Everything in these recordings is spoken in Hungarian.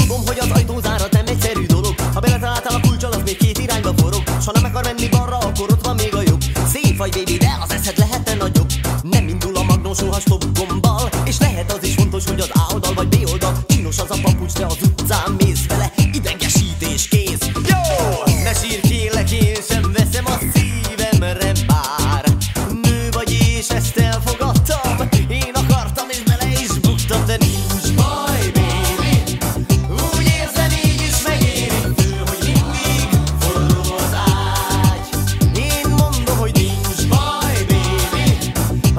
Tudom, hogy az ajtózárat nem egyszerű dolog. Ha beletaláltál a kulcson, az még két irányba forog. S ha nem akar menni balra, akkor ott van még a jobb. Szép vagy, baby, de az eszed lehetne nagyobb. Nem indul a magnó soha stop gombbal. És lehet az is fontos, hogy az A oldal vagy B oldal. Kínos az a papucs, de az utcán mész vele. Idegesítés kész. Jó! Ne sír, kérlek, én sem veszem a szívemre bár. Nő vagy és ezt elfogadtam. Én akartam és bele is buktam, de nincs baj, baby. Úgy érzem, így is megérintő, hogy mindig forró az ágy. Én mondom, hogy nincs baj, baby.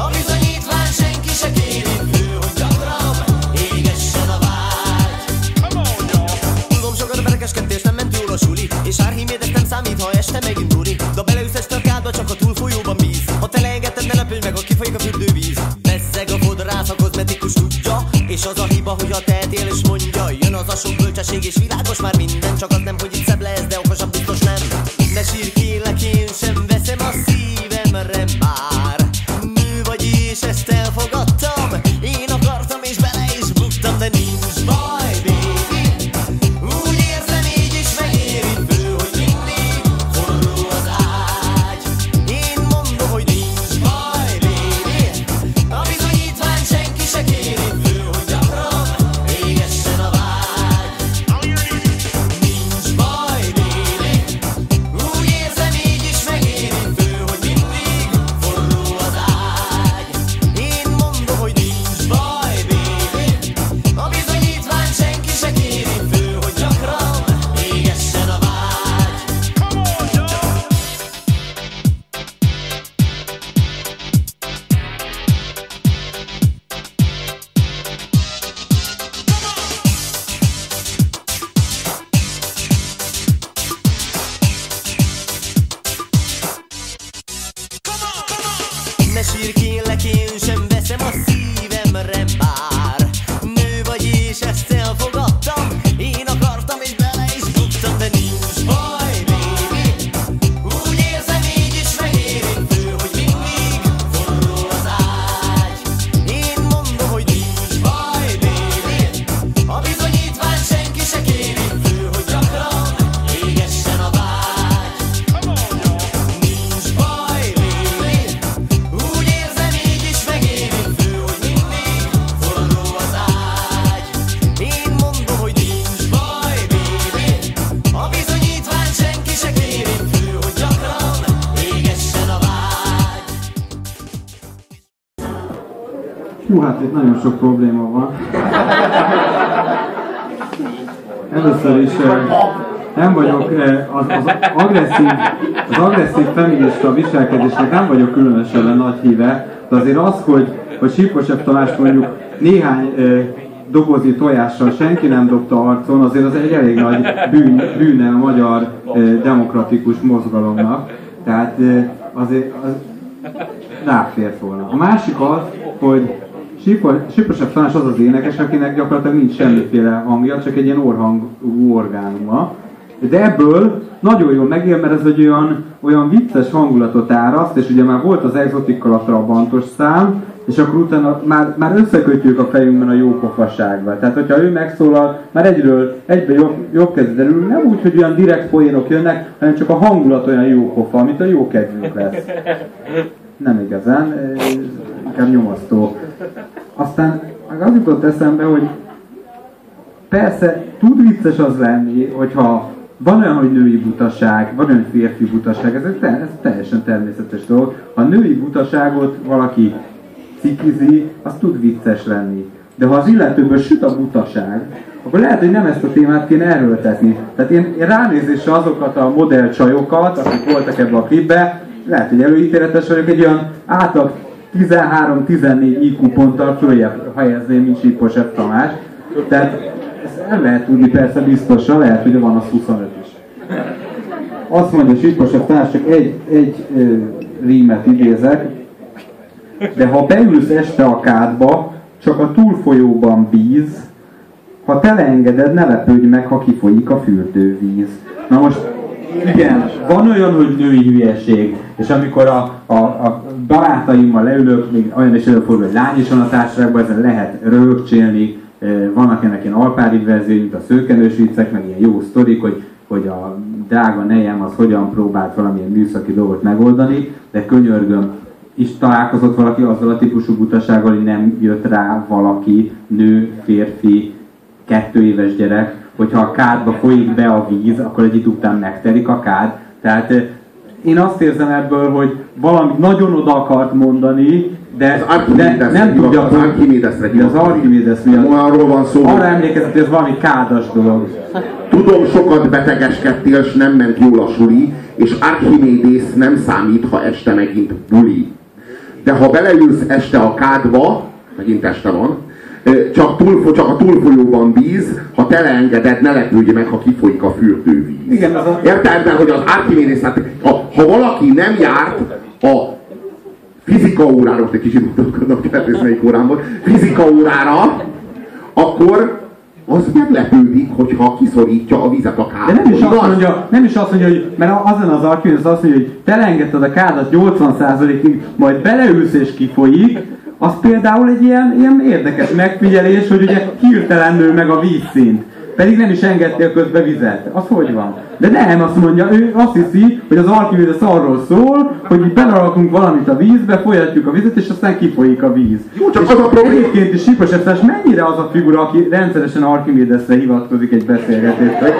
A bizonyítvány senki se kérintő, hogy gyakran égessen a vágy. Tudom, sokat berekeskedtél, nem ment jól a suli. És Arkhimédész nem számít, ha este megint duri. De beleüszest a kádba, csak a túlfolyóban bíz. Ha te leengedted, ne lepődj meg, ha kifolyik a fürdővíz. Bezzeg a fodrász, a kozmetikus tudja. És az a hiba, hogy a tehetél és mondja. Jön az a sok bölcsesség és világos már minden. Csak az nem, hogy itt szebb lesz, de okosabb biztos nem. Ne sírj, kérlek, én sem veszem a szívemre bár. Nő vagy és ezt elfogadtam. Én akartam és bele is buktam, de nincs baj, baby. Úgy érzem, így is megérintő, hogy mindig forró az ágy. Én mondom, hogy nincs baj, baby. A bizonyítvány senki se kérintő, hogy gyakran égessen a vágy. Nincs baj, baby. Úgy érzem, így is megérintő, hogy mindig forró az ágy. Én mondom, hogy nincs baj, baby. A bizonyítvány senki se kérintő, hogy gyakran égessen a vágy. Ne sírj, kérlek, én sem veszem a szívemre bár. Nő vagy és ezt elfogadtam. Én akartam és bele is buktam, de nincs baj, baby. Úgy érzem, így is megérintő, hogy mindig forró az ágy. Én mondom, hogy nincs baj, baby. A bizonyítvány senki se kérintő, hogy gyakran égessen a vágy. Nincs baj, baby. Úgy érzem, így is megérintő, hogy mindig forró az ágy. Én mondom, hogy nincs baj, baby. A bizonyítvány senki se kérintő, hogy gyakran égessen a vágy. Hú, hát itt nagyon sok probléma van. Először is nem vagyok az agresszív feminista viselkedésnek nem vagyok különösebben nagy híve, de azért az, hogy Sipos Tamást mondjuk néhány dobozi tojással senki nem dobta arcon, azért az egy elég nagy bűne a magyar demokratikus mozgalomnak. Tehát azért az ráfért volna. A másik az, hogy Sipos Tamás az az énekes, akinek gyakorlatilag nincs semmiféle hangja, csak egy ilyen orrhangú orgánuma. De ebből nagyon jól megél, mert ez egy olyan vicces hangulatot áraszt, és ugye már volt az exotikkal a trabantos szám, és akkor utána már összekötjük a fejünkben a jópofasággal. Tehát, hogyha ő megszólal, már egyben jobb kezd derül, nem úgy, hogy olyan direkt poénok jönnek, hanem csak a hangulat olyan jópofa, amit a jó kedvünk lesz. Nem igazán, inkább nyomasztó. Aztán az jutott eszembe, hogy persze tud vicces az lenni, hogyha van olyan, hogy női butaság, van olyan férfi butaság, ez teljesen természetes dolog. Ha női butaságot valaki cikizi, az tud vicces lenni. De ha az illetőből süt a butaság, akkor lehet, hogy nem ezt a témát kéne erőltetni. Tehát én ránézésre azokat a modell csajokat, akik voltak ebbe a klipbe, lehet, hogy előítéletes vagyok, egy olyan átlag 13-14 IQ ponttal följebb helyezném, mint Sipos Tamás. Tehát ezt nem lehet tudni persze biztosan, lehet, hogy van az 25 is. Azt mondja Sipos Tamás, csak egy rímet idézek. De ha beülsz este a kádba, csak a túlfolyóban bíz, ha te leengeded, ne lepődj meg, ha kifolyik a fürdővíz. Na most, igen, van olyan, hogy női hülyeség, és amikor a barátaimmal leülök, még olyan is előfordul, hogy lány is van a társaságban, ezen lehet röhögcsélni, Vannak ennek ilyen alpárid verziói, a szőkenős viccek, meg ilyen jó sztorik, hogy a drága nejem az hogyan próbált valamilyen műszaki dolgot megoldani, de könyörgöm, is találkozott valaki azzal a típusú butasággal, hogy nem jött rá valaki, nő, férfi, 2 éves gyerek, hogyha a kádba folyik be a víz, akkor egy idő után megterik a kád. Tehát én azt érzem ebből, hogy valamit nagyon oda akart mondani, de nem tudja, hogy az Arkhimédész miatt. Arról van szó. Arra emlékezett, hogy ez valami kádas dolog. Tudom, sokat betegeskedtél, és nem ment jól a suli, és Arkhimédész nem számít, ha este megint buli. De ha beleülsz este a kádba, megint este van, csak a túlfolyóban bíz, ha te leengeded, ne lepődj meg, ha kifolyik a fürdővíz. Érted, hogy az Arkhimédész, ha valaki nem járt a fizikaórára, most egy kicsit gondolkodnak, kérdés melyik órán volt, fizikaórára, akkor az meglepődik, hogyha kiszorítja a vizet a kádból. De nem is azt mondja, hogy, mert azon az Arkhimédész azt mondja, hogy te leengedted a kádat 80%-ig, majd beleülsz és kifolyik, az például egy ilyen érdekes megfigyelés, hogy ugye hirtelen nő meg a vízszint. Pedig nem is engedtél közbe vizet. Az hogy van? De nem, azt mondja, ő azt hiszi, hogy az Arkhimédész arról szól, hogy belerakunk valamit a vízbe, folyatjuk a vizet, és aztán kifolyik a víz. Jó, csak az a probléma. Egyébként is Sipos Tamás mennyire az a figura, aki rendszeresen Arkhimédészre hivatkozik egy beszélgetésre.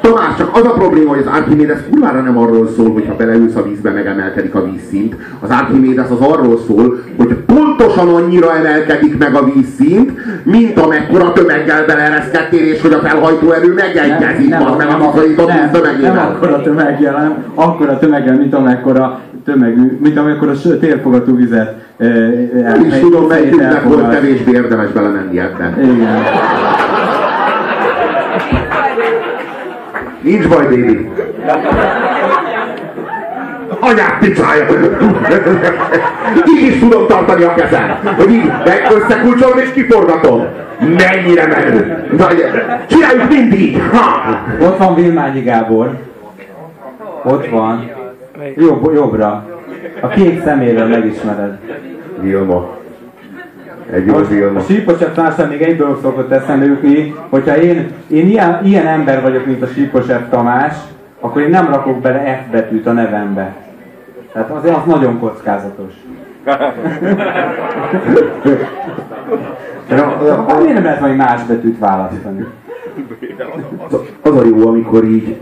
Tamás, csak az a probléma, hogy az Arkhimédész kurvára nem arról szól, hogy ha beleülsz a vízbe, megemelkedik a vízszint. Az Arkhimédész az arról szól, hogy pontosan annyira emelkedik meg a vízszint, mint amekkora tömeggel beleereszkedtél, és hogy a felhajtó erő megegyezik. Nem akkora tömeggel, hanem akkora tömeggel, mint amekkora térfogatú vizet. Nem is tudom, melyiknek volt kevésbé érdemes belemenni ebben. Igen. Nincs baj, Dédi. Anyát picsája! Így is tudom tartani a kezem, hogy így összekulcsolom és kiforgatom. Mennyire menő! Csináljuk mindig! Ha! Ott van Vilmányi Gábor. Ott van. Jobbra. A kék szeméről megismered. Vilma. Egy jó Vilma. A Sipos Tamásnál még egy dolog szokott eszembe jutni, hogyha én ilyen ember vagyok, mint a Sipos Tamás, akkor én nem rakok bele F betűt a nevembe. Tehát azért az nagyon kockázatos. Miért nem lehet majd más betűt választani? Az a jó, amikor így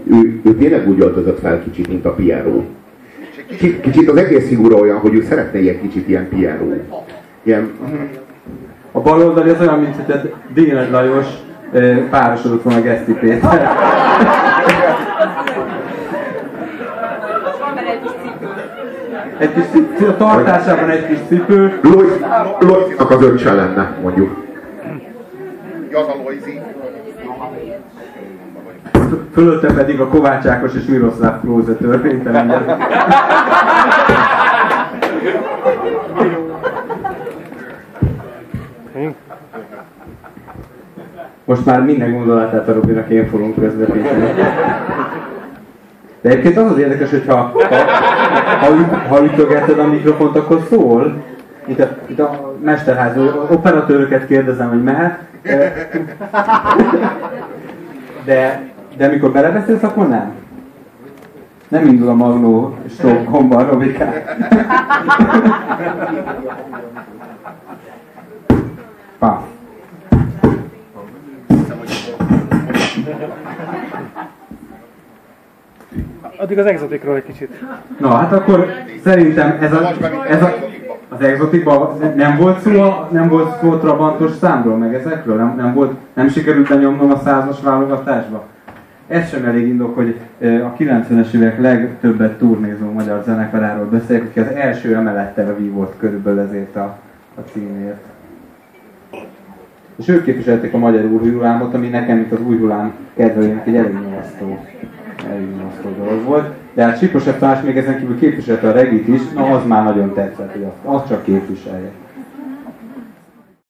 ő tényleg úgy öltözött fel kicsit, mint a Piero. Kicsit az egész figura olyan, hogy ő szeretne ilyen kicsit ilyen Piero. Ilyen... A baloldali az olyan, mint hogy a Délhegyi Lajos párosodott volna Geszti Péter. Egy kis cipő, a tartásában egy kis cipő. Lojzinak az öccse lenne, mondjuk. Az a Lojzi. Fölötte pedig a Kovács Ákos és Miroslav Klose történetelen. Most már minden gondolatát a Robinak én fogom közvetíteni. De egyébként az az érdekes, hogyha ha ütögeted a mikrofont, akkor szól. Itt a mesterház operatőröket kérdezem, hogy mehet. De mikor belebeszélsz, akkor nem. Nem indul a magnó stop gomban, Robikám. Pá. Addig az exotikról egy kicsit. Na, hát akkor szerintem az exotikban nem volt szó trabantos számról, meg ezekről? Nem sikerült lenyomnom a 100-as válogatásba? Ez sem elég indok, hogy a 90-es évek legtöbbet turnézó magyar zenekaráról beszéljük, aki az első emelettel vívott körülbelül ezért a címért. És ők képviselték a magyar új hullámot, ami nekem itt az új hullám kedvelőjének egy elég nyomasztó dolog volt. De hát Sipos Tamás még ezen kívül képviselte a regit is, na az már nagyon tetszett, hogy azt csak képviselje.